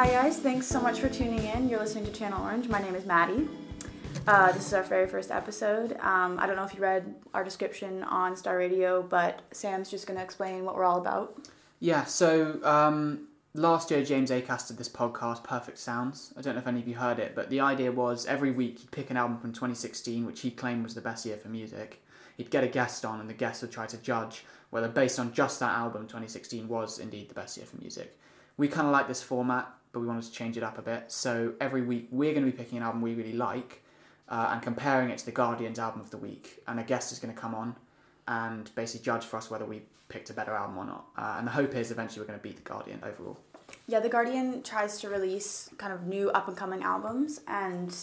Hi guys, thanks so much for tuning in. You're listening to Channel Orange. My name is Maddie. This is our very first episode. I don't know if you read our description on Star Radio, but Sam's just going to explain what we're all about. Yeah, so last year James Acaster did this podcast, Perfect Sounds. I don't know if any of you heard it, but the idea was every week he'd pick an album from 2016, which he claimed was the best year for music. He'd get a guest on and the guest would try to judge whether based on just that album 2016 was indeed the best year for music. We kind of like this format, but we wanted to change it up a bit. So every week we're going to be picking an album we really like and comparing it to The Guardian's album of the week. And a guest is going to come on and basically judge for us whether we picked a better album or not. And the hope is eventually we're going to beat The Guardian overall. Yeah, The Guardian tries to release kind of new up-and-coming albums, and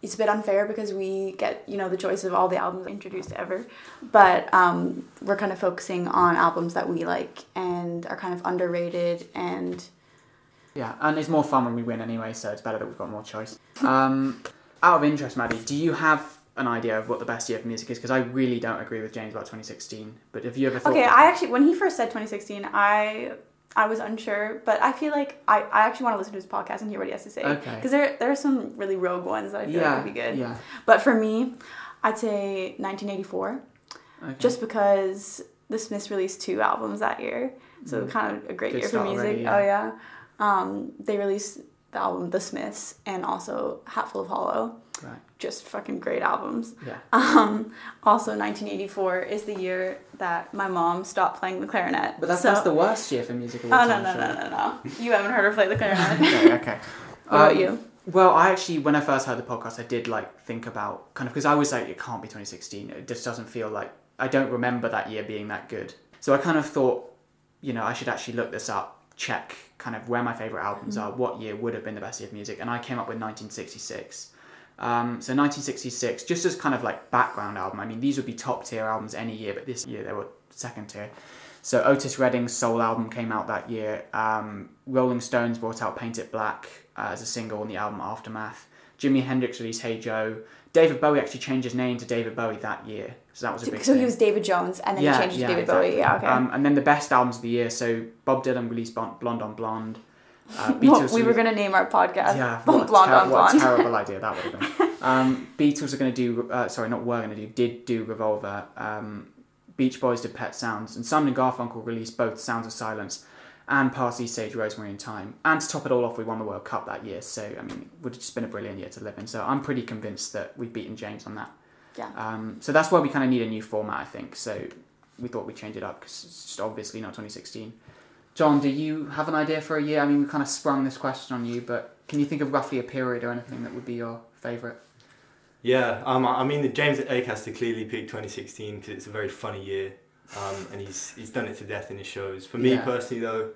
it's a bit unfair because we get, you know, the choice of all the albums introduced ever, but we're kind of focusing on albums that we like and are kind of underrated and... Yeah, and it's more fun when we win anyway, so it's better that we've got more choice. Out of interest, Maddie, do you have an idea of what the best year for music is? Because I really don't agree with James about 2016, but have you ever thought... Okay, I actually, when he first said 2016, I was unsure, but I feel like I actually want to listen to his podcast and hear what he has to say. Okay. Because there are some really rogue ones that I feel like would be good. Yeah. But for me, I'd say 1984, just because the Smiths released two albums that year, so kind of a great year for music. Already, yeah. Oh yeah. They released the album The Smiths and also Hatful of Hollow. Right. Just fucking great albums. Yeah. Also, 1984 is the year that my mom stopped playing the clarinet. But that's the worst year for music of all time. No. You haven't heard her play the clarinet. Okay. What about you? Well, I actually, when I first heard the podcast, I did think about because I was like, it can't be 2016. It just doesn't feel like, I don't remember that year being that good. So I kind of thought, I should actually look this up, check where my favourite albums are, what year would have been the best year of music, and I came up with 1966. So 1966, just as background album, I mean, these would be top tier albums any year, but this year they were second tier. So Otis Redding's Soul album came out that year. Rolling Stones brought out Paint It Black as a single on the album Aftermath. Jimi Hendrix released Hey Joe. David Bowie actually changed his name to David Bowie that year. So that was a big thing. He was David Jones, and then he changed to David Bowie. Yeah, okay. And then the best albums of the year. So Bob Dylan released Blonde on Blonde. Beatles. We were going to name our podcast Blonde on Blonde. What a terrible idea that would have been. Beatles are going to do, did do Revolver. Beach Boys did Pet Sounds. And Simon and Garfunkel released both Sounds of Silence and Past East Stage, Rosemary and Time. And to top it all off, we won the World Cup that year. So, I mean, it would have just been a brilliant year to live in. So I'm pretty convinced that we've beaten James on that. Yeah. So that's why we kind of need a new format, I think. So we thought we'd change it up because it's just obviously not 2016. John, do you have an idea for a year? I mean, we kind of sprung this question on you, but can you think of roughly a period or anything that would be your favourite? Yeah, I mean, the James Acaster clearly picked 2016 because it's a very funny year, and he's done it to death in his shows. For me personally, though,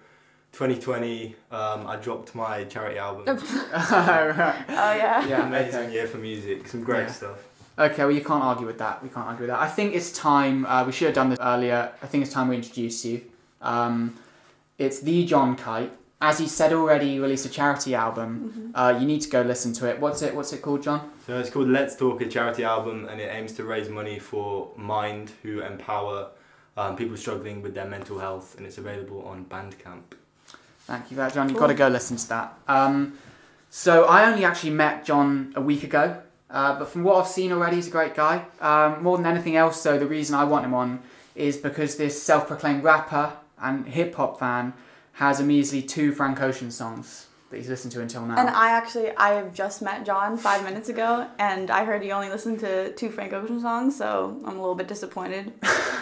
2020, I dropped my charity album. Amazing year for music, some great stuff. Okay, well, you can't argue with that. I think it's time, we should have done this earlier, I think it's time we introduce you. It's the John Kite. As he said already, he released a charity album. You need to go listen to it. What's it called, John? So it's called Let's Talk, a charity album, and it aims to raise money for Mind, who empower people struggling with their mental health, and it's available on Bandcamp. Thank you for that, John. You've got to go listen to that. So I only actually met John a week ago, but from what I've seen already, he's a great guy. More than anything else, though, the reason I want him on is because this self-proclaimed rapper and hip-hop fan has a measly 2 Frank Ocean songs that he's listened to until now. And I have just met John 5 minutes ago, and I heard he only listened to 2 Frank Ocean songs, so I'm a little bit disappointed.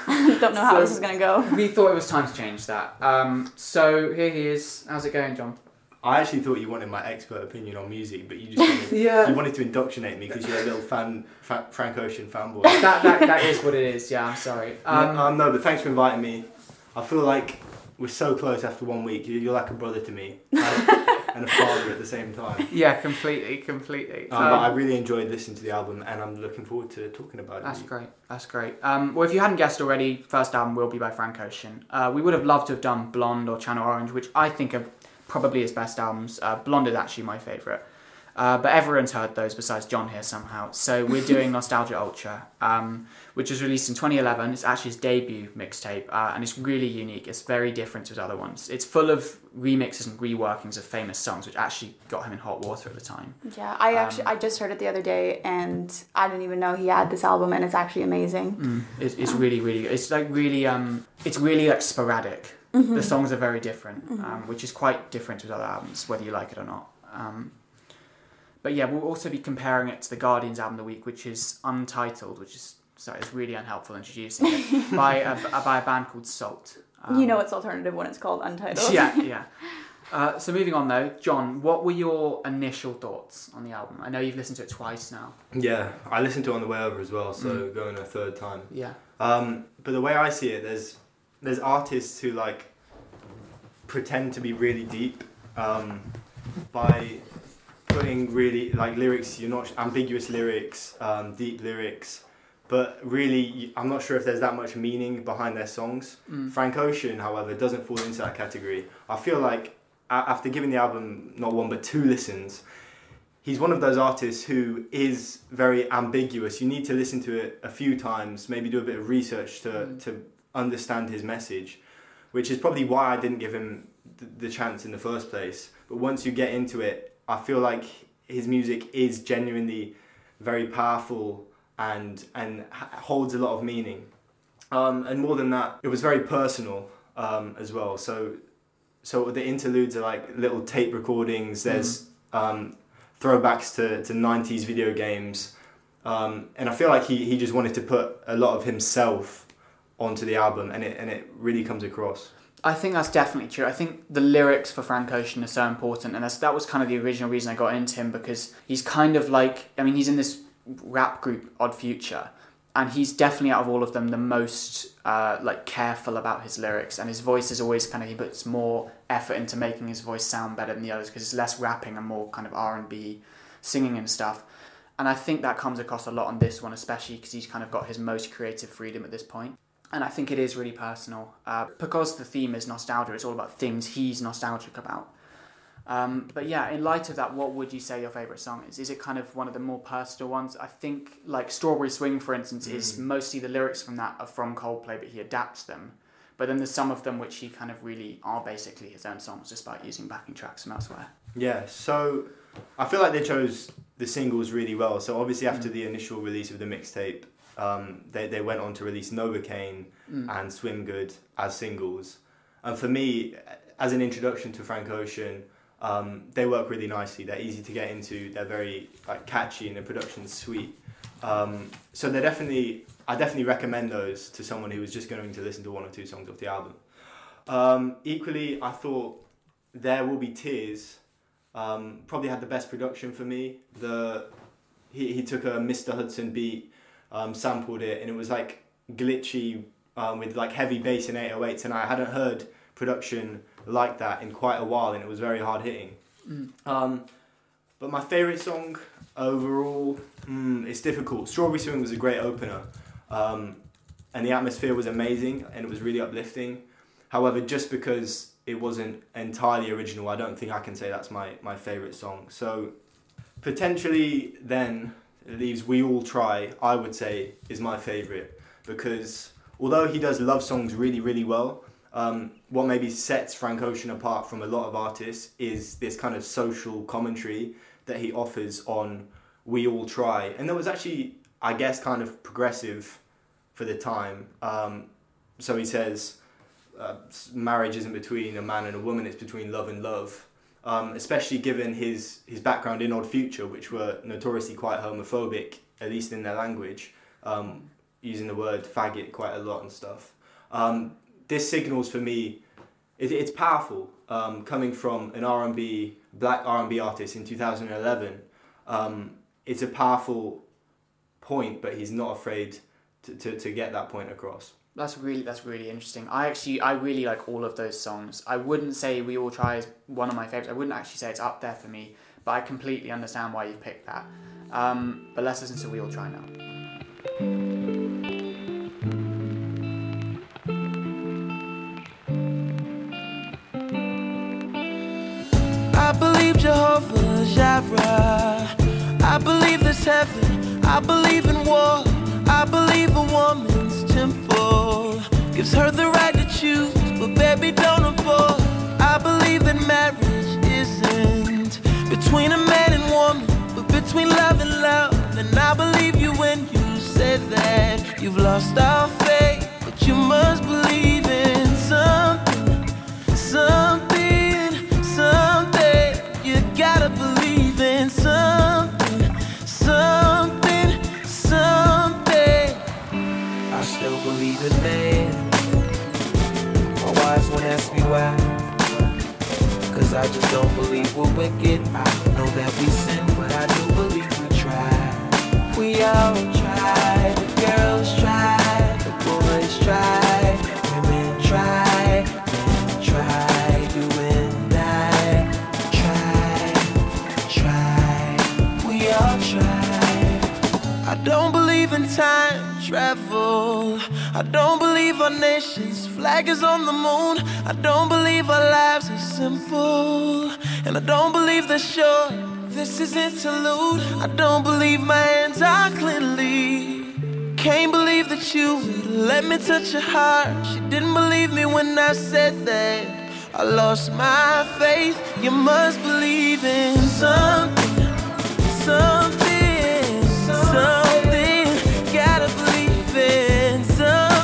Don't know how this is going to go. We thought it was time to change that. So here he is. How's it going, John? I actually thought you wanted my expert opinion on music, but you just you wanted to indoctrinate me because you're a little Frank Ocean fanboy. That is what it is, yeah, I'm sorry. No, but thanks for inviting me. I feel like we're so close after 1 week. You're like a brother to me and a father at the same time. Yeah, completely. But I really enjoyed listening to the album, and I'm looking forward to talking about it. That's great. Well, if you hadn't guessed already, first album will be by Frank Ocean. We would have loved to have done Blonde or Channel Orange, which I think are probably his best albums. Blonde is actually my favourite. But everyone's heard those besides John here somehow. So we're doing Nostalgia Ultra, which was released in 2011. It's actually his debut mixtape, and it's really unique. It's very different to his other ones. It's full of remixes and reworkings of famous songs, which actually got him in hot water at the time. Yeah, I just heard it the other day, and I didn't even know he had this album, and it's actually amazing. It's really, really, it's really like sporadic. Mm-hmm. The songs are very different, mm-hmm. Which is quite different to his other albums, whether you like it or not. But yeah, we'll also be comparing it to The Guardian's album of the week, which is Untitled, which is, sorry, it's really unhelpful introducing it, by a band called Salt. You know it's alternative when it's called Untitled. Yeah. So moving on though, John, what were your initial thoughts on the album? I know you've listened to it twice now. Yeah, I listened to it on the way over as well, so going a third time. Yeah. But the way I see it, there's artists who like pretend to be really deep by putting really like lyrics, you're not ambiguous lyrics, deep lyrics, but really I'm not sure if there's that much meaning behind their songs. Frank Ocean, however, doesn't fall into that category. I feel like after giving the album not one but two listens, he's one of those artists who is very ambiguous. You need to listen to it a few times, maybe do a bit of research to understand his message, which is probably why I didn't give him the chance in the first place. But once you get into it, I feel like his music is genuinely very powerful and holds a lot of meaning. And more than that, it was very personal as well. So the interludes are like little tape recordings. There's throwbacks to 90s video games. And I feel like he just wanted to put a lot of himself onto the album, and it really comes across. I think that's definitely true. I think the lyrics for Frank Ocean are so important, and that was kind of the original reason I got into him, because he's kind of like, I mean, he's in this rap group, Odd Future, and he's definitely out of all of them the most careful about his lyrics, and his voice is always kind of, he puts more effort into making his voice sound better than the others because it's less rapping and more kind of R&B singing and stuff. And I think that comes across a lot on this one, especially because he's kind of got his most creative freedom at this point. And I think it is really personal. Because the theme is nostalgia, it's all about things he's nostalgic about. But yeah, in light of that, what would you say your favourite song is? Is it kind of one of the more personal ones? I think, like, Strawberry Swing, for instance, is mostly the lyrics from that are from Coldplay, but he adapts them. But then there's some of them which he kind of really are basically his own songs, despite using backing tracks from elsewhere. Yeah, so I feel like they chose the singles really well. So obviously after the initial release of the mixtape, they went on to release Novocaine and Swim Good as singles. And for me, as an introduction to Frank Ocean, they work really nicely. They're easy to get into. They're very catchy and the production's sweet. So I definitely recommend those to someone who was just going to listen to one or two songs off the album. Equally, I thought There Will Be Tears probably had the best production for me. He took a Mr. Hudson beat, sampled it, and it was like glitchy with like heavy bass and 808s, and I hadn't heard production like that in quite a while, and it was very hard hitting. But my favourite song overall, it's difficult. Strawberry Swing was a great opener, and the atmosphere was amazing and it was really uplifting. However, just because it wasn't entirely original, I don't think I can say that's my favourite song. So potentially then it leaves We All Try, I would say, is my favourite, because although he does love songs really, really well, what maybe sets Frank Ocean apart from a lot of artists is this kind of social commentary that he offers on We All Try. And that was actually, I guess, kind of progressive for the time. So he says, marriage isn't between a man and a woman, it's between love and love. Especially given his background in Odd Future, which were notoriously quite homophobic, at least in their language, using the word faggot quite a lot and stuff. This signals for me, it's powerful, coming from an R&B, black R&B artist in 2011. It's a powerful point, but he's not afraid to get that point across. That's really interesting. I really like all of those songs. I wouldn't say We All Try is one of my favourites. I wouldn't actually say it's up there for me, but I completely understand why you picked that. But let's listen to We All Try now. I believe Jehovah Jireh. lost our faith, but you must believe in something, something, something. You gotta believe in something, something, something. I still believe in man. My wise one asked me why, 'cause I just don't believe we're wicked. I know that we sin, but I do believe we try. We all try. The girls try, the boys try, women try, men try. You and I try, try. We all try. I don't believe in time travel. I don't believe our nation's flag is on the moon. I don't believe our lives are simple. And I don't believe they're short. This is interlude. I don't believe my hands are cleanly. Can't believe that you let me touch your heart. She didn't believe me when I said that. I lost my faith. You must believe in something, something, something. Gotta believe in something.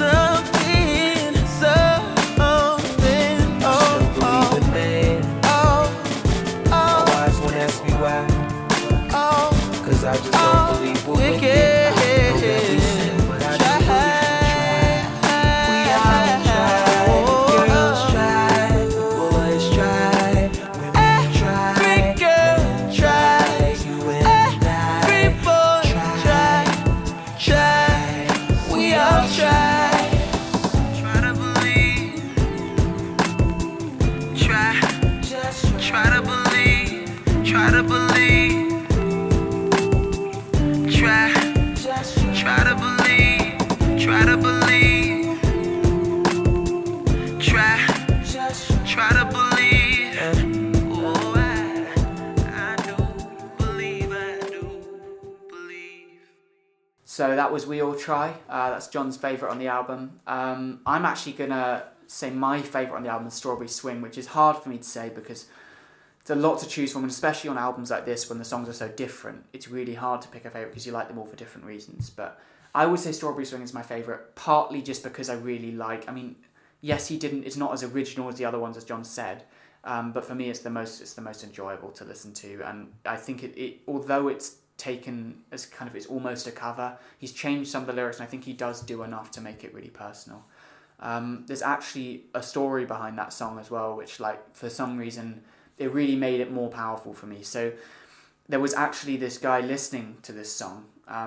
Something, something, oh, I still believe in man. Oh, oh. My wise one asked me why, oh, 'cause I just don't believe we're wicked. I know that we sin, but I don't believe we try. We all try, the girls try, the boys try, women try. Every girl tries, you and I. Every boy tries, we all try. Try to believe, try to believe. Oh, I do believe. So that was We All Try. That's John's favourite on the album. I'm actually gonna say my favourite on the album is Strawberry Swing, which is hard for me to say because it's a lot to choose from, and especially on albums like this when the songs are so different, it's really hard to pick a favourite because you like them all for different reasons. But I would say Strawberry Swing is my favourite, partly just because I really like, yes, it's not as original as the other ones, as John said, but for me it's the most enjoyable to listen to. And I think it although it's taken as kind of, it's almost a cover, he's changed some of the lyrics, and I think he does do enough to make it really personal. There's actually a story behind that song as well, which, like, for some reason, it really made it more powerful for me. So there was actually this guy listening to this song.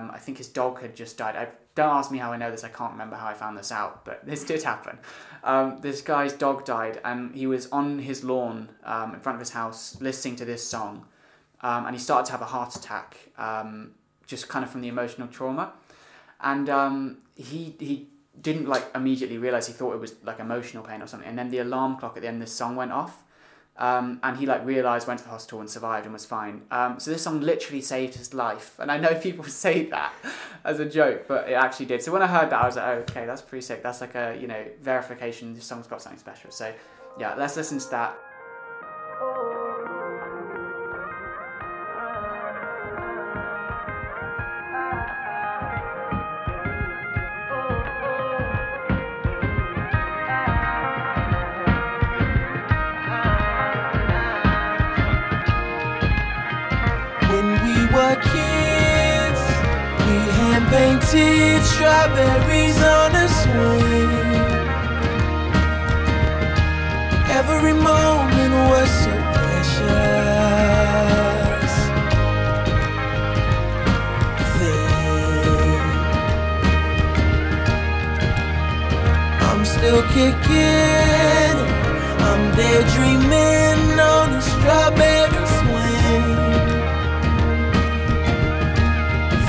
I think his dog had just died. Don't ask me how I know this. I can't remember how I found this out, but this did happen. This guy's dog died, and he was on his lawn in front of his house listening to this song, and he started to have a heart attack, just kind of from the emotional trauma. And he didn't, like, immediately realise. He thought it was, like, emotional pain or something. And then the alarm clock at the end of this song went off. And he, like, realised, went to the hospital and survived and was fine. So this song literally saved his life. And I know people say that as a joke, but it actually did. So when I heard that, I was like, oh, okay, that's pretty sick. That's like a, verification. This song's got something special. So, yeah, let's listen to that. Painted strawberries on a swing. Every moment was so precious. I'm still kicking. I'm daydreaming on a strawberry swing.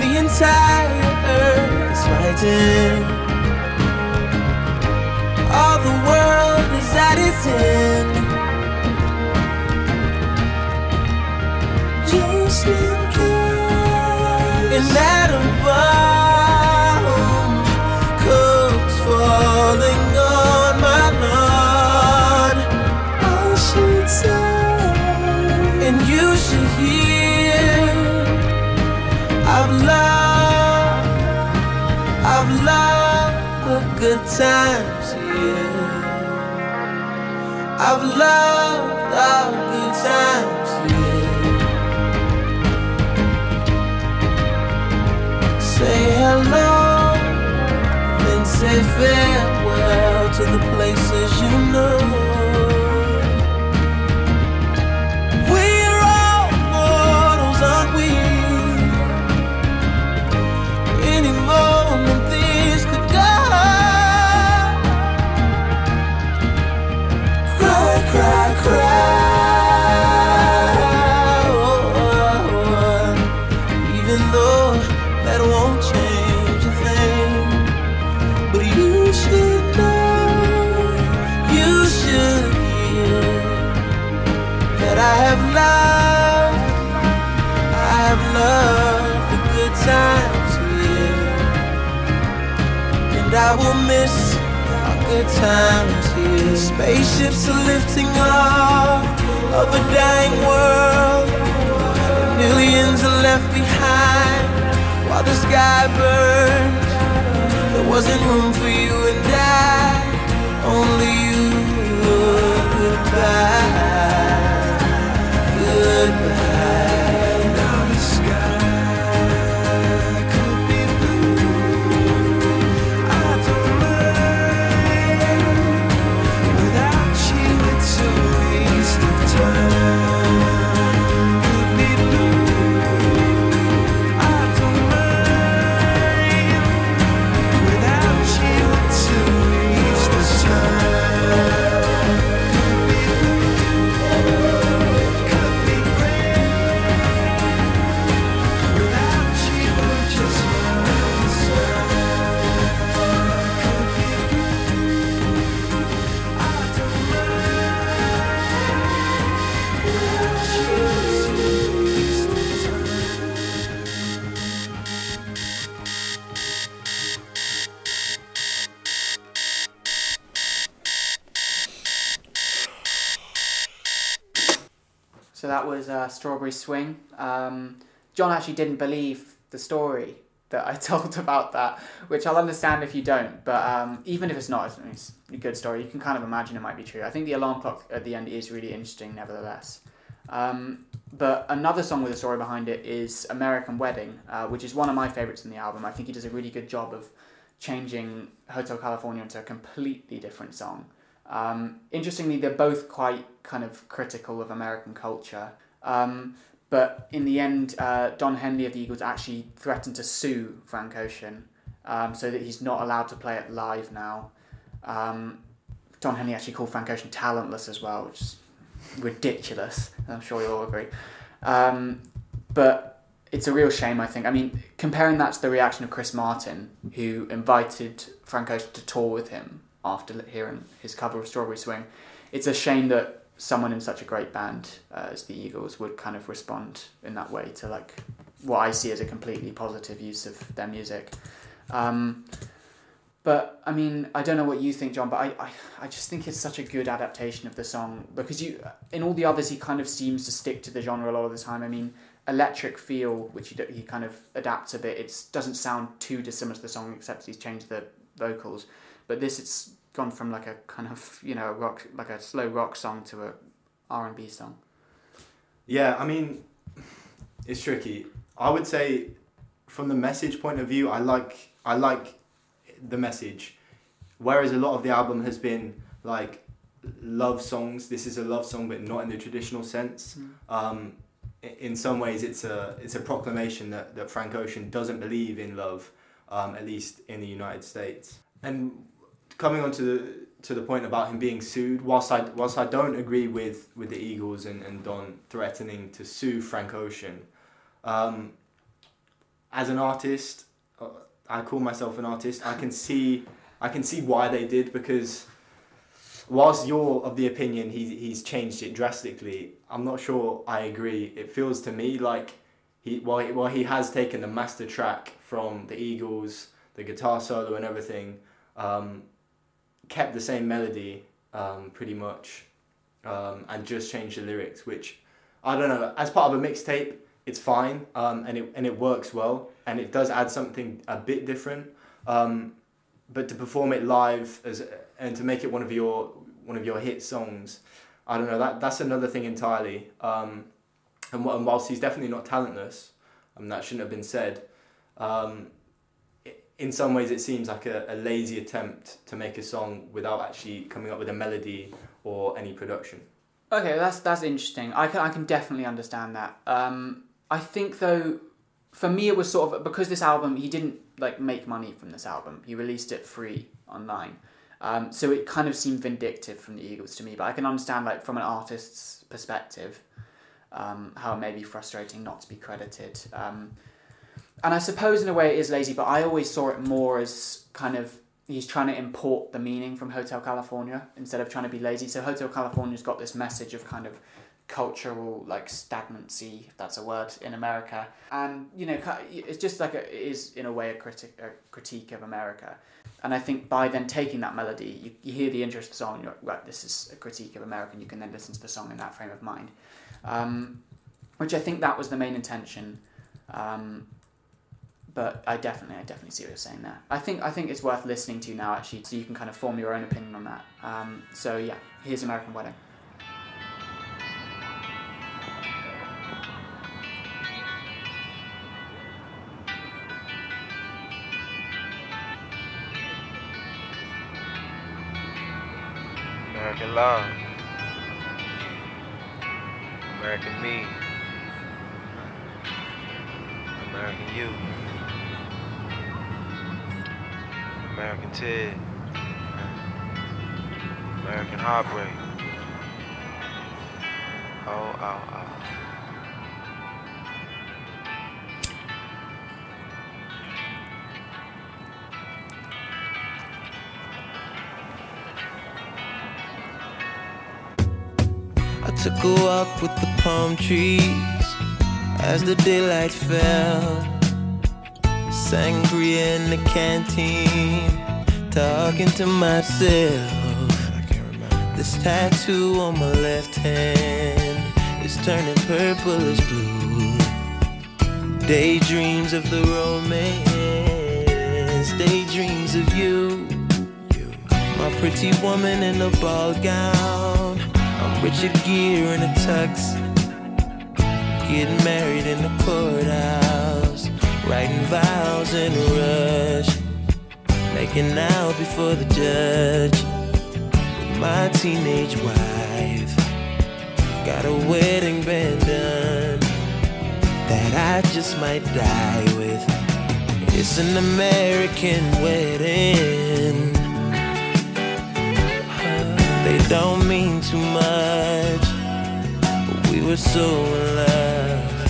The entire it's fighting. All the world is at its end. Just in case. And that a bomb comes falling on my lawn. I should say, and you should hear, I've loved. of love for good times, yeah. I've loved all good times, yeah. Say hello, then say farewell to the places you know. I will miss our good times here. Spaceships are lifting off of a dying world, and millions are left behind while the sky burns. There wasn't room for you and I, only you. Goodbye, goodbye. Now the sky could be blue. Strawberry Swing. John actually didn't believe the story that I told about that, which I'll understand if you don't, but even if it's not, it's a good story. You can kind of imagine it might be true. I think the alarm clock at the end is really interesting nevertheless. But another song with a story behind it is American Wedding, which is one of my favourites in the album. I think he does a really good job of changing Hotel California into a completely different song. Interestingly, they're both quite kind of critical of American culture. But in the end, Don Henley of the Eagles actually threatened to sue Frank Ocean, so that he's not allowed to play it live now. Don Henley actually called Frank Ocean talentless as well, which is ridiculous. I'm sure you'll all agree. But it's a real shame, I think. I mean, comparing that to the reaction of Chris Martin, who invited Frank Ocean to tour with him after hearing his cover of Strawberry Swing, it's a shame that someone in such a great band as the Eagles would kind of respond in that way to like what I see as a completely positive use of their music. But I mean, I don't know what you think, John, but I just think it's such a good adaptation of the song, because you, in all the others, he kind of seems to stick to the genre a lot of the time. I mean, Electric Feel, which he kind of adapts a bit, it doesn't sound too dissimilar to the song except he's changed the vocals. But this, it's gone from like a kind of, you know, rock, like a slow rock song to a R&B song. Yeah, I mean, it's tricky. I would say from the message point of view, I like the message. Whereas a lot of the album has been like love songs. This is a love song, but not in the traditional sense. In some ways, it's a proclamation that Frank Ocean doesn't believe in love, at least in the United States. And coming on to the point about him being sued, whilst I don't agree with the Eagles and Don threatening to sue Frank Ocean, as an artist, I call myself an artist, I can see why they did, because whilst you're of the opinion he's changed it drastically, I'm not sure I agree. It feels to me like he has taken the master track from the Eagles, the guitar solo and everything, kept the same melody pretty much, and just changed the lyrics, which, I don't know, as part of a mixtape, it's fine, and it works well, and it does add something a bit different, But to perform it live and to make it one of your hit songs, I don't know, that's another thing entirely. And whilst he's definitely not talentless, that shouldn't have been said, in some ways it seems like a lazy attempt to make a song without actually coming up with a melody or any production. Okay, that's interesting. I can definitely understand that. I think though, for me it was sort of, because this album, he didn't like make money from this album. He released it free online. So it kind of seemed vindictive from the Eagles to me, but I can understand, like, from an artist's perspective, how it may be frustrating not to be credited. And I suppose in a way it is lazy, but I always saw it more as kind of, he's trying to import the meaning from Hotel California instead of trying to be lazy. So Hotel California's got this message of kind of cultural, like, stagnancy, if that's a word, in America. And, you know, it's just like it is, in a way, a critique of America. And I think by then taking that melody, you hear the intro of the song, and you're like, right, this is a critique of America, and you can then listen to the song in that frame of mind. Which I think that was the main intention. But I definitely see what you're saying there. I think it's worth listening to now, actually, so you can kind of form your own opinion on that. So yeah, here's American Wedding. American love, American me, American you, American Ted, American heartbreak. Oh. Took a walk with the palm trees as the daylight fell. Sangria in the canteen, talking to myself. I can't remember. This tattoo on my left hand is turning purple as blue. Daydreams of the romance, daydreams of you. My pretty woman in a ball gown, Richard Gere in a tux, getting married in the courthouse, writing vows in a rush, making out before the judge with my teenage wife. Got a wedding band done that I just might die with. It's an American wedding. They don't mean too much, but we were so in love.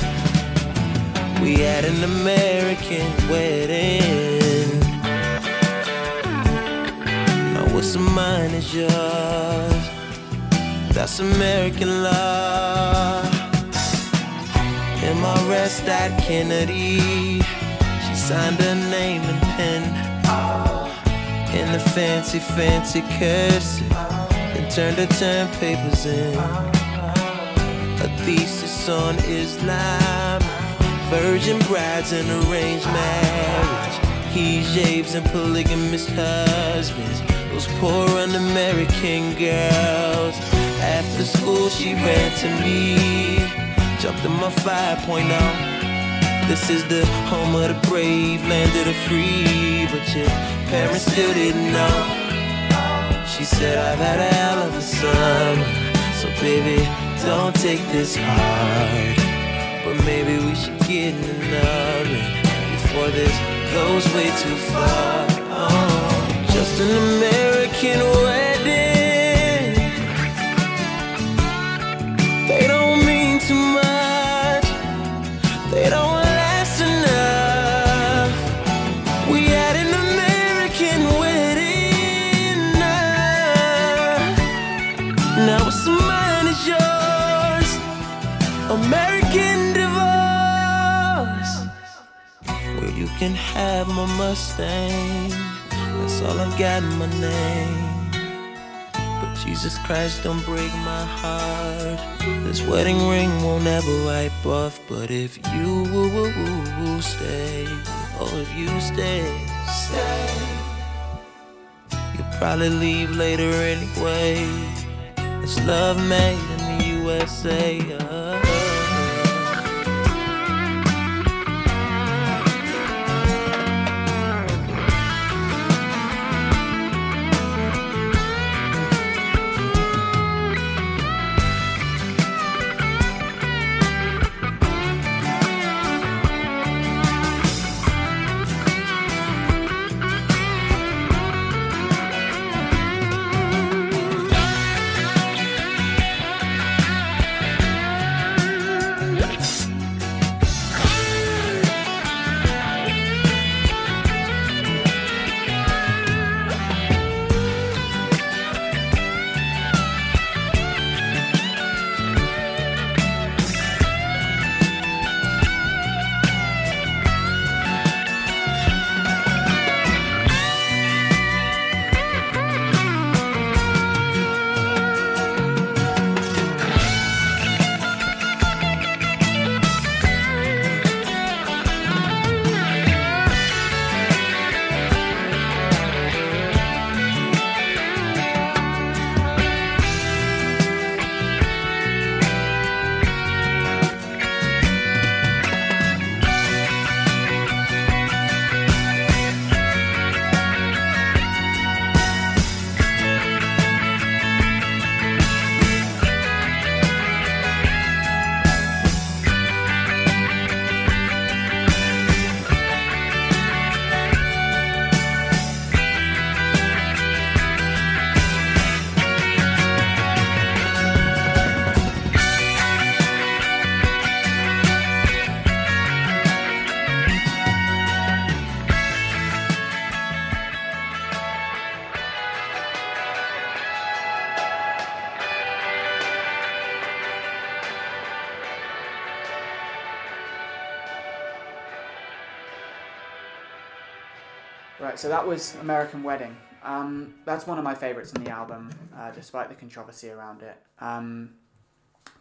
We had an American wedding. Now what's of mine is yours. That's American law. MRS at Kennedy, she signed her name and pen in the fancy cursive. Turned her 10 papers in. A thesis on Islam, virgin brides and arranged marriage, hijabs and polygamous husbands. Those poor un-American girls. After school she ran to me, jumped in my 5.0. This is the home of the brave, land of the free, but your parents still didn't know. She said, I've had a hell of a summer, so baby, don't take this hard. But maybe we should get in the numb before this goes way too far. Oh, just an American wedding. They don't mean too much. They don't last enough. We had an American wedding. Now what's mine is yours. American divorce. Well, you can have my Mustang, that's all I've got in my name. But Jesus Christ, don't break my heart. This wedding ring won't ever wipe off. But if you stay, oh, if you stay, you'll probably leave later anyway. It's love made in the USA. So that was American Wedding. That's one of my favourites on the album, despite the controversy around it.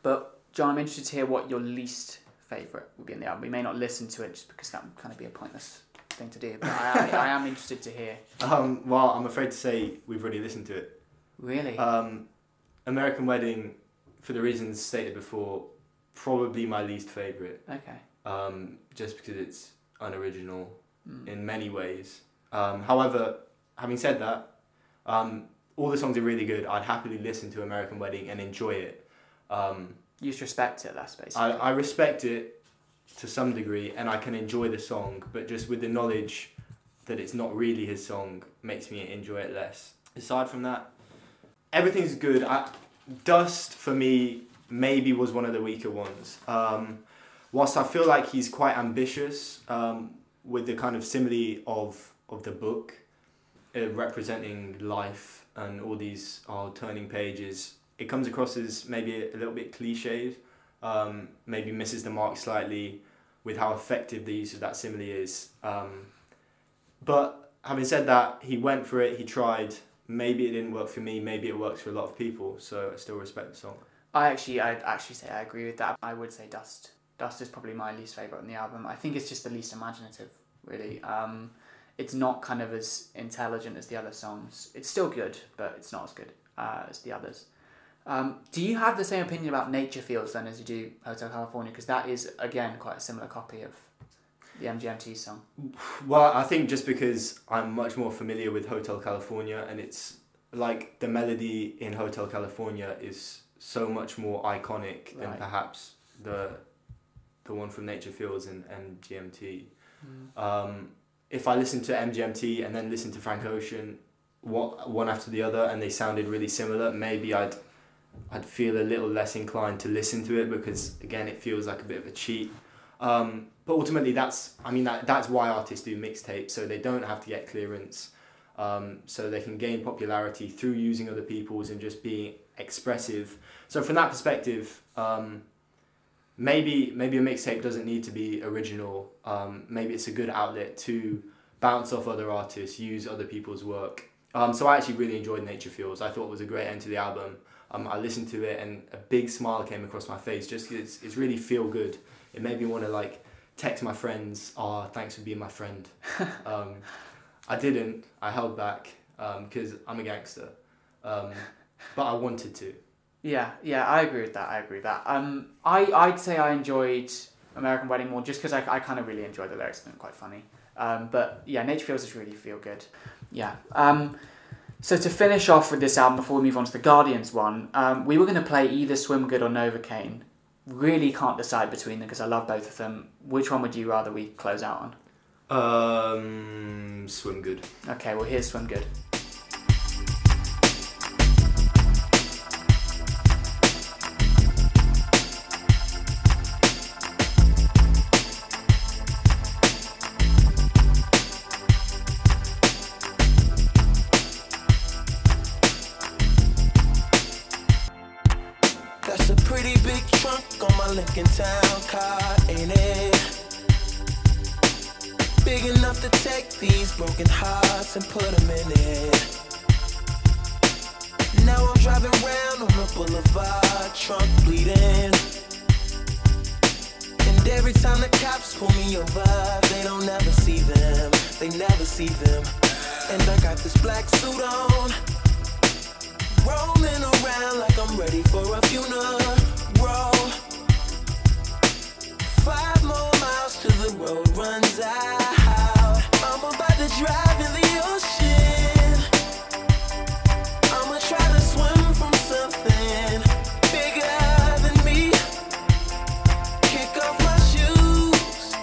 But John, I'm interested to hear what your least favourite would be on the album. We may not listen to it just because that would kind of be a pointless thing to do, but I am interested to hear. Well, I'm afraid to say we've already listened to it. Really? American Wedding, for the reasons stated before, probably my least favourite. Okay. Just because it's unoriginal in many ways. However, having said that, all the songs are really good. I'd happily listen to American Wedding and enjoy it. You just respect it, that's basically. I respect it to some degree, and I can enjoy the song, but just with the knowledge that it's not really his song makes me enjoy it less. Aside from that, everything's good. Dust, for me, maybe was one of the weaker ones. Whilst I feel like he's quite ambitious with the kind of simile of the book, representing life and all these turning pages, it comes across as maybe a little bit cliched, maybe misses the mark slightly with how effective the use of that simile is. But having said that, he went for it, he tried, maybe it didn't work for me, maybe it works for a lot of people, so I still respect the song. I'd actually say I agree with that. I would say Dust is probably my least favourite on the album. I think it's just the least imaginative, really. It's not kind of as intelligent as the other songs. It's still good, but it's not as good as the others. Do you have the same opinion about Nature Feels then as you do Hotel California? Because that is, again, quite a similar copy of the MGMT song. Well, I think just because I'm much more familiar with Hotel California, and it's like the melody in Hotel California is so much more iconic than perhaps the one from Nature Feels and MGMT. If I listened to MGMT and then listened to Frank Ocean, one after the other, and they sounded really similar, maybe I'd feel a little less inclined to listen to it because, again, it feels like a bit of a cheat. But ultimately, that's why artists do mixtapes, so they don't have to get clearance, so they can gain popularity through using other people's and just being expressive. So from that perspective, Maybe a mixtape doesn't need to be original. Maybe it's a good outlet to bounce off other artists, use other people's work, So I actually really enjoyed Nature Feels. I thought it was a great end to the album. I listened to it and a big smile came across my face just because it's really feel good. It made me want to like text my friends, thanks for being my friend. I didn't. I held back because I'm a gangster. But I wanted to. Yeah, I agree with that. I'd say I enjoyed American Wedding more just because I kind of really enjoyed the lyrics and they're quite funny. But yeah, Nature Feels is really feel good. Yeah. So to finish off with this album before we move on to the Guardians one, we were going to play either Swim Good or Novocaine. Really can't decide between them because I love both of them. Which one would you rather we close out on? Swim Good. Okay, well here's Swim Good. Lincoln Town car, ain't it? Big enough to take these broken hearts and put them in it. Now I'm driving round on the boulevard, trunk bleeding. And every time the cops pull me over, they don't ever see them. They never see them. And I got this black suit on, rolling around like I'm ready for a funeral. 5 more miles till the road runs out. I'm about to drive in the ocean. I'ma try to swim from something bigger than me. Kick off my shoes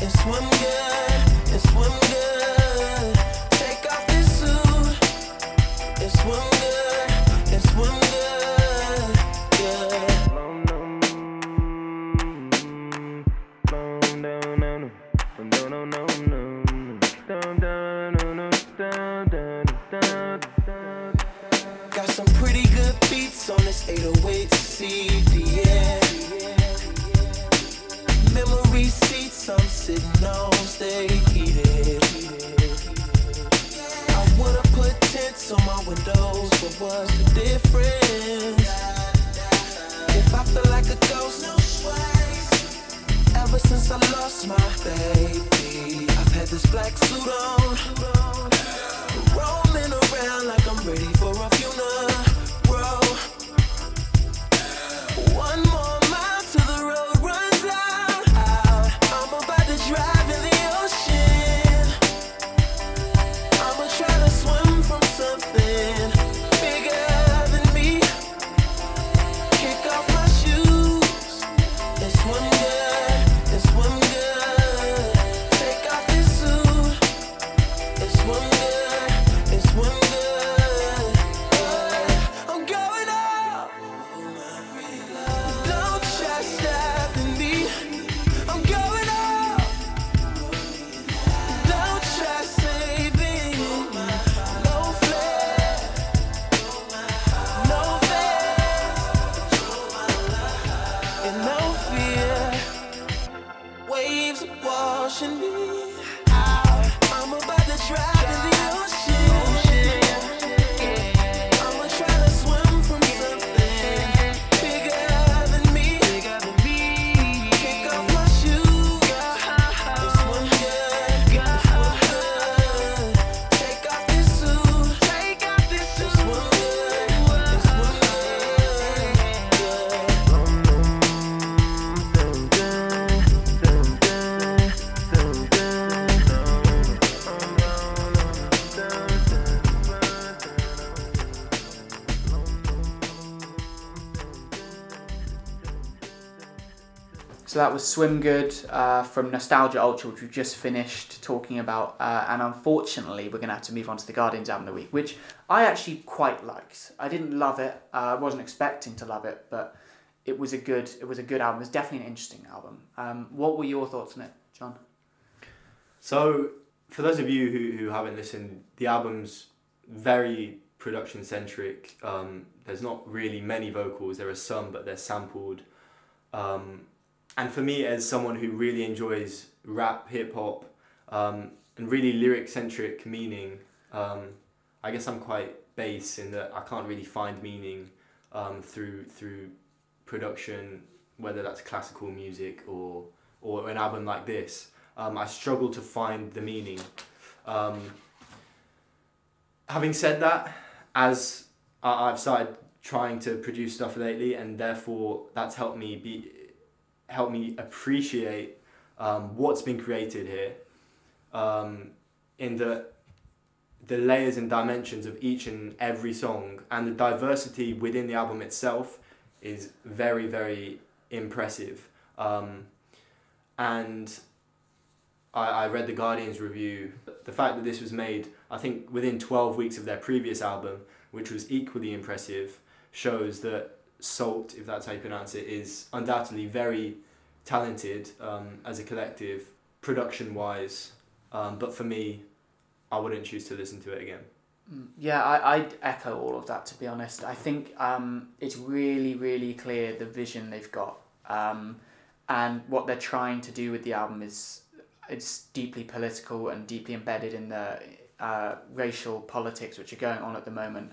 and swim good, and swim good. Take off this suit and swim good, and swim good, good. On this 808 CD, yeah. Memory seats I'm sitting on, stay heated. I would've put tents on my windows, but what's the difference? If I feel like a ghost, no way. Ever since I lost my baby, I've had this black suit on, rolling around like I'm ready for a funeral. 1 more mile till the road runs out. I'm about to drive in the ocean. I'ma try to swim from something bigger than me. Kick off my shoes and swim good, and swim good. Take off this suit and swim good, and swim good. I'm going up. So that was Swim Good from Nostalgia Ultra, which we just finished talking about. And unfortunately, we're going to have to move on to the Guardians album of the week, which I actually quite liked. I didn't love it. I wasn't expecting to love it, but it was a good album. It was definitely an interesting album. What were your thoughts on it, John? So for those of you who haven't listened, the album's very production-centric. There's not really many vocals. There are some, but they're sampled. And for me, as someone who really enjoys rap, hip-hop, and really lyric-centric meaning, I guess I'm quite base in that I can't really find meaning through production, whether that's classical music or an album like this. I struggle to find the meaning. Having said that, as I've started trying to produce stuff lately, and therefore that's helped me appreciate what's been created here, in the layers and dimensions of each and every song, and the diversity within the album itself is very, very impressive. And I read The Guardian's review. The fact that this was made, I think, within 12 weeks of their previous album, which was equally impressive, shows that Salt, if that's how you pronounce it, is undoubtedly very talented as a collective, production-wise. But for me, I wouldn't choose to listen to it again. Yeah, I'd echo all of that, to be honest. I think it's really, really clear the vision they've got. And what they're trying to do with the album is it's deeply political and deeply embedded in the racial politics which are going on at the moment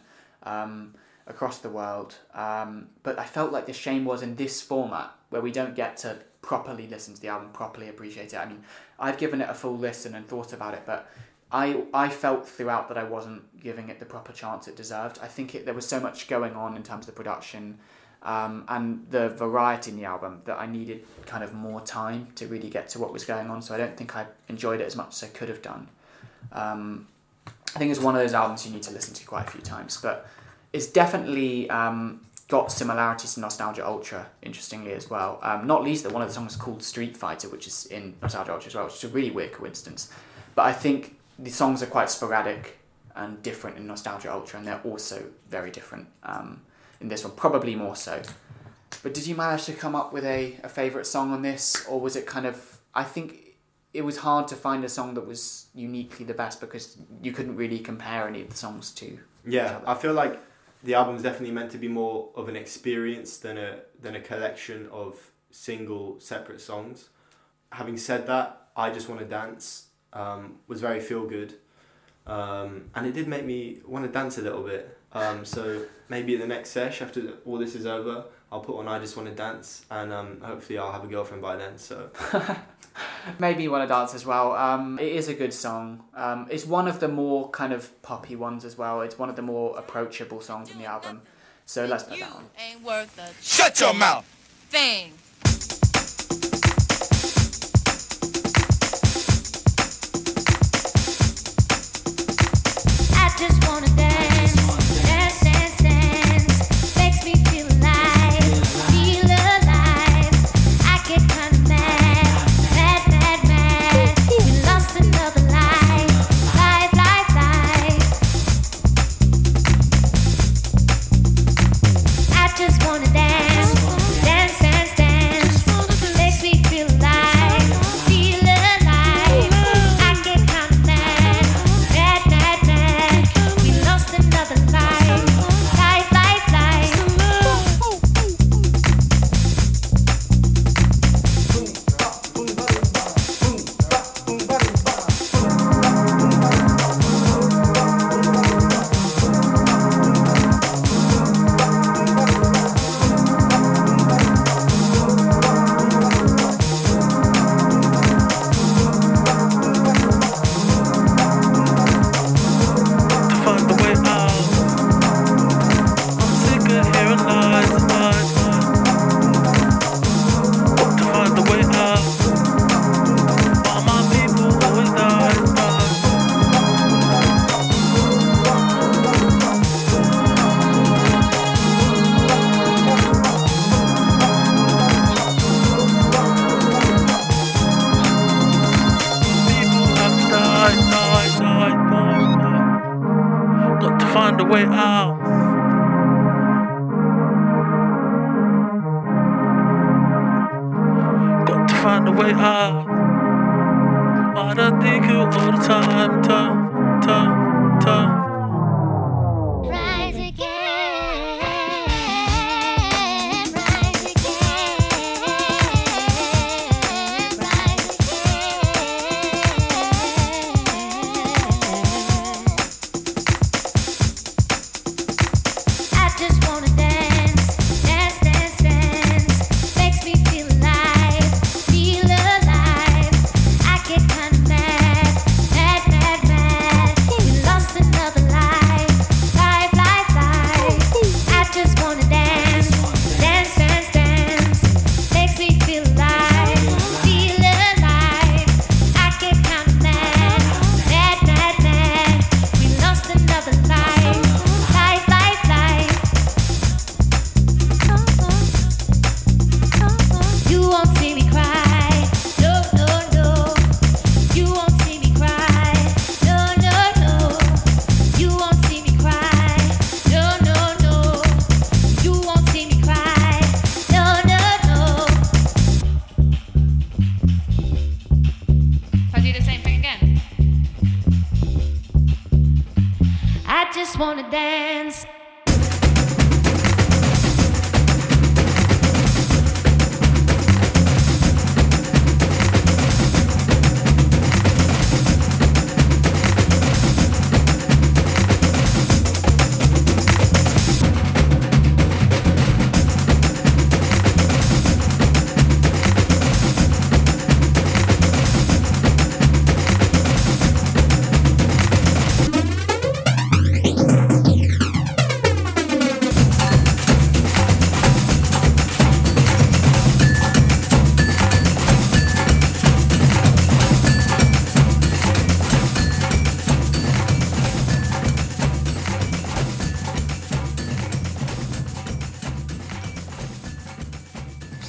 across the world. But I felt like the shame was in this format where we don't get to properly listen to the album, properly appreciate it. I mean, I've given it a full listen and thought about it, but I felt throughout that I wasn't giving it the proper chance it deserved. I think there was so much going on in terms of the production and the variety in the album that I needed kind of more time to really get to what was going on. So I don't think I enjoyed it as much as I could have done. I think it's one of those albums you need to listen to quite a few times, but it's definitely got similarities to Nostalgia Ultra, interestingly, as well. Not least that one of the songs is called Street Fighter, which is in Nostalgia Ultra as well, which is a really weird coincidence. But I think the songs are quite sporadic and different in Nostalgia Ultra, and they're also very different in this one, probably more so. But did you manage to come up with a favourite song on this, or was it kind of... I think it was hard to find a song that was uniquely the best because you couldn't really compare any of the songs to each other. I feel like the album's definitely meant to be more of an experience than a collection of single, separate songs. Having said that, I Just Want to Dance was very feel-good. And it did make me want to dance a little bit. So maybe the next sesh, after all this is over, I'll put on I Just Want to Dance, and hopefully I'll have a girlfriend by then. So maybe you want to dance as well. It is a good song. It's one of the more kind of poppy ones as well. It's one of the more approachable songs in the album. So let's put that on. Ain't worth a shut your mouth thing. I just want to dance. want to dance.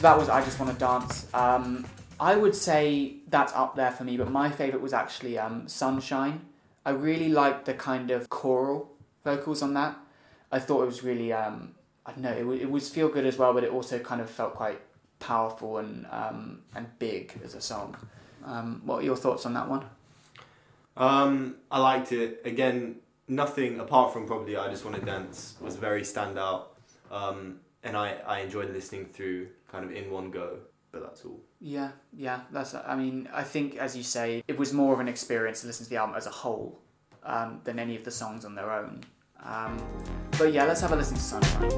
That was I Just Want to Dance. I would say that's up there for me, but my favourite was actually Sunshine. I really liked the kind of choral vocals on that. I thought it was really, it was feel good as well, but it also kind of felt quite powerful and big as a song. What are your thoughts on that one? I liked it. Again, nothing apart from probably I Just Want to Dance was very standout. And I enjoyed listening through kind of in one go, but that's all. Yeah, I think, as you say, it was more of an experience to listen to the album as a whole than any of the songs on their own. But yeah, let's have a listen to Sunshine.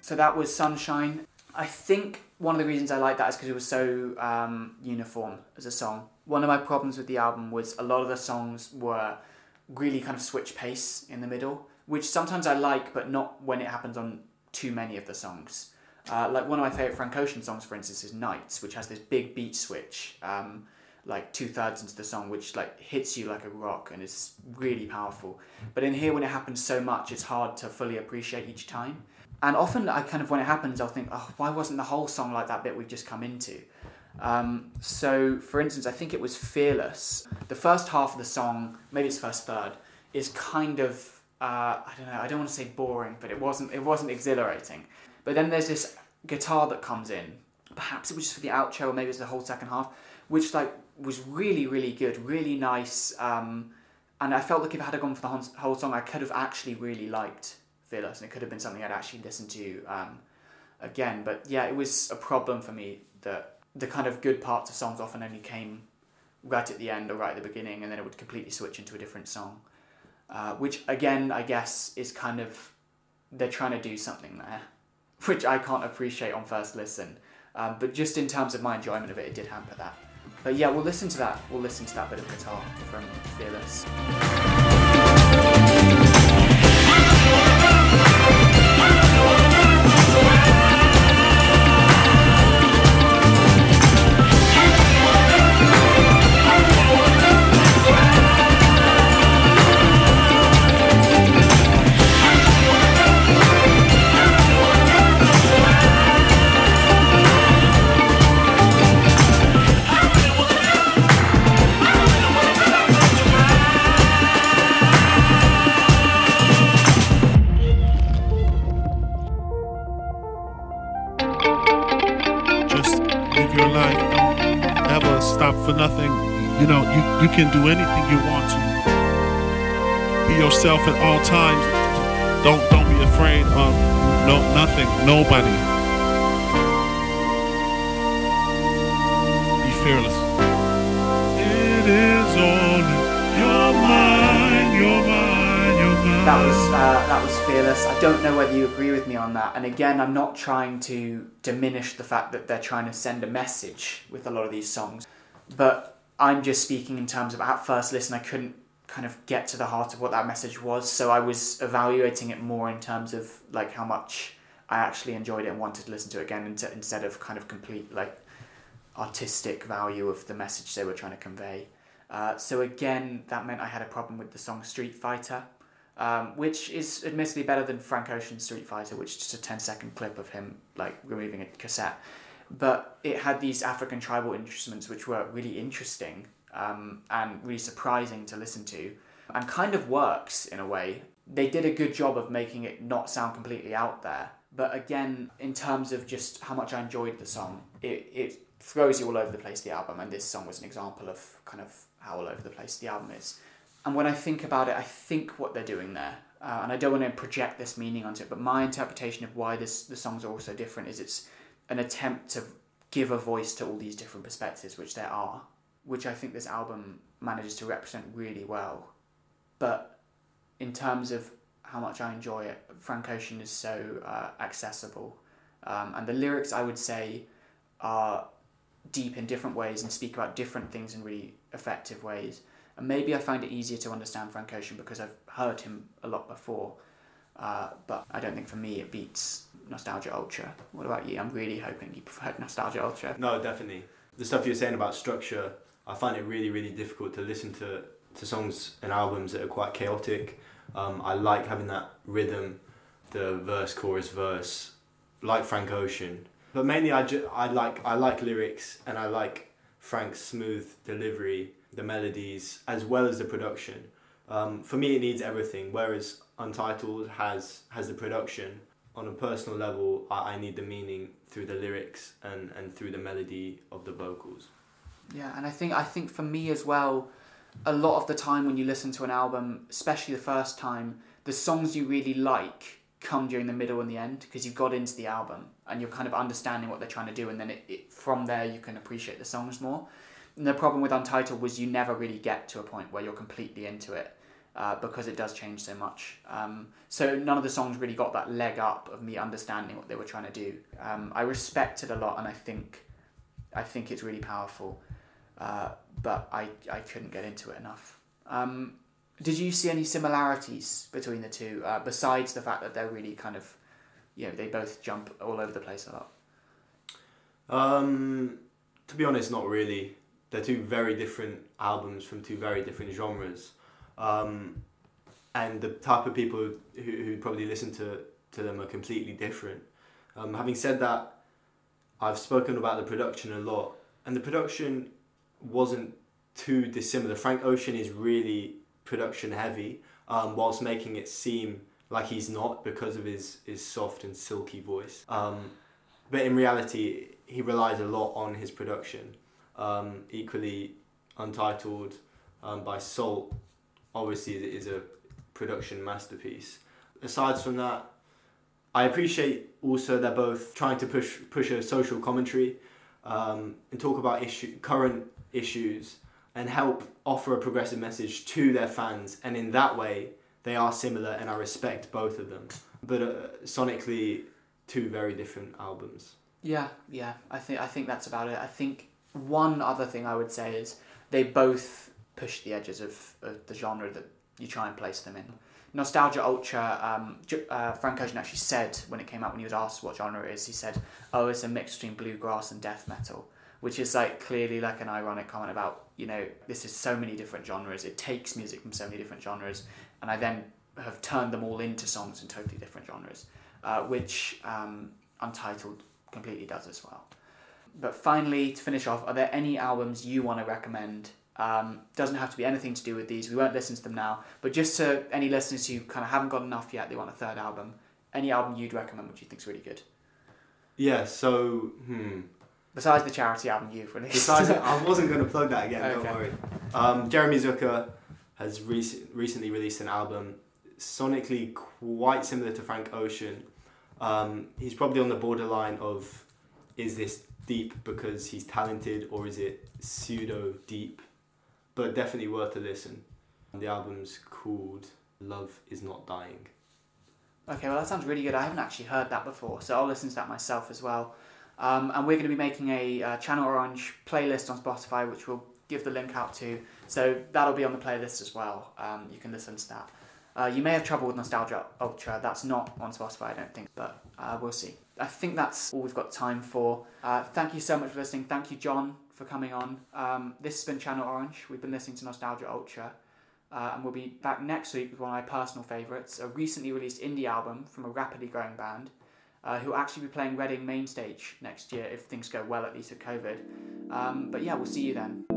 So that was Sunshine. I think one of the reasons I like that is because it was so uniform as a song. One of my problems with the album was a lot of the songs were really kind of switch pace in the middle, which sometimes I like, but not when it happens on too many of the songs. Like one of my favourite Frank Ocean songs, for instance, is Nights, which has this big beat switch. like two-thirds into the song, which like hits you like a rock and it's really powerful. But in here, when it happens so much, it's hard to fully appreciate each time. And often I kind of, when it happens, I'll think, oh, why wasn't the whole song like that bit we've just come into? So for instance, I think it was Fearless. The first half of the song, maybe it's first third, is kind of, I don't know, I don't want to say boring, but it wasn't exhilarating. But then there's this guitar that comes in. Perhaps it was just for the outro, or maybe it's the whole second half, which like was really, really good, really nice. And I felt like if I had gone for the whole song, I could have actually really liked Fearless, and it could have been something I'd actually listened to again. But yeah, it was a problem for me that the kind of good parts of songs often only came right at the end or right at the beginning, and then it would completely switch into a different song. Which again, I guess, is kind of, they're trying to do something there, which I can't appreciate on first listen. But just in terms of my enjoyment of it, it did hamper that. But yeah, we'll listen to that. We'll listen to that bit of guitar from Fearless. You can do anything you want to. Be yourself at all times. Don't be afraid of nothing, nobody. Be fearless. It is all your mind, your mind, your mind. That was Fearless. I don't know whether you agree with me on that. And again, I'm not trying to diminish the fact that they're trying to send a message with a lot of these songs, but I'm just speaking in terms of at first listen, I couldn't kind of get to the heart of what that message was. So I was evaluating it more in terms of like how much I actually enjoyed it and wanted to listen to it again instead of kind of complete like artistic value of the message they were trying to convey. So again, that meant I had a problem with the song Street Fighter, which is admittedly better than Frank Ocean's Street Fighter, which is just a 10-second clip of him like removing a cassette. But it had these African tribal instruments which were really interesting and really surprising to listen to, and kind of works in a way. They did a good job of making it not sound completely out there. But again, in terms of just how much I enjoyed the song, it throws you all over the place, the album, and this song was an example of kind of how all over the place the album is. And when I think about it, I think what they're doing there, and I don't want to project this meaning onto it, but my interpretation of why the songs are all so different is it's an attempt to give a voice to all these different perspectives, which there are, which I think this album manages to represent really well. But in terms of how much I enjoy it, Frank Ocean is so accessible. And the lyrics, I would say, are deep in different ways and speak about different things in really effective ways. And maybe I find it easier to understand Frank Ocean because I've heard him a lot before. But I don't think for me it beats Nostalgia Ultra. What about you? I'm really hoping you preferred Nostalgia Ultra. No, definitely. The stuff you're saying about structure, I find it really, really difficult to listen to songs and albums that are quite chaotic. I like having that rhythm, the verse, chorus, verse, like Frank Ocean. But mainly I like lyrics, and I like Frank's smooth delivery, the melodies, as well as the production. For me, it needs everything, whereas Untitled has the production. On a personal level, I need the meaning through the lyrics and through the melody of the vocals. Yeah, and I think for me as well, a lot of the time when you listen to an album, especially the first time, the songs you really like come during the middle and the end, because you've got into the album and you're kind of understanding what they're trying to do, and then it from there you can appreciate the songs more. And the problem with Untitled was you never really get to a point where you're completely into it. Because it does change so much. So none of the songs really got that leg up of me understanding what they were trying to do. I respect it a lot, and I think it's really powerful, but I couldn't get into it enough. Did you see any similarities between the two, besides the fact that they're really kind of, you know, they both jump all over the place a lot? To be honest, not really. They're two very different albums from two very different genres. And the type of people who probably listen to them are completely different. Having said that, I've spoken about the production a lot, and the production wasn't too dissimilar. Frank Ocean is really production heavy, whilst making it seem like he's not because of his soft and silky voice. But in reality, he relies a lot on his production. Equally, Untitled by Salt obviously is a production masterpiece. Aside from that, I appreciate also they're both trying to push a social commentary and talk about current issues and help offer a progressive message to their fans. And in that way, they are similar, and I respect both of them. But sonically, two very different albums. Yeah. I think that's about it. I think one other thing I would say is they both push the edges of the genre that you try and place them in. Nostalgia Ultra, Frank Ocean actually said when it came out, when he was asked what genre it is, he said, "Oh, it's a mix between bluegrass and death metal," which is clearly an ironic comment about, this is so many different genres. It takes music from so many different genres, and I then have turned them all into songs in totally different genres, which Untitled completely does as well. But finally, to finish off, are there any albums you want to recommend? Doesn't have to be anything to do with these. We won't listen to them now, but just to any listeners who kind of haven't got enough yet, they want a third album. Any album you'd recommend which you think's really good? Yeah. So, besides the charity album you've released, I wasn't going to plug that again. Okay. Don't worry. Jeremy Zucker has recently released an album sonically quite similar to Frank Ocean. He's probably on the borderline of, is this deep because he's talented, or is it pseudo deep? But definitely worth a listen. The album's called Love Is Not Dying. Okay, well that sounds really good. I haven't actually heard that before, so I'll listen to that myself as well. And we're going to be making a Channel Orange playlist on Spotify, which we'll give the link out to. So that'll be on the playlist as well. You can listen to that. You may have trouble with Nostalgia Ultra. That's not on Spotify, I don't think, but we'll see. I think that's all we've got time for. Thank you so much for listening. Thank you, John, for coming on. This has been Channel Orange. We've been listening to Nostalgia Ultra, and we'll be back next week with one of my personal favourites, a recently released indie album from a rapidly growing band who will actually be playing Reading Main Stage next year, if things go well, at least with COVID. But yeah, we'll see you then.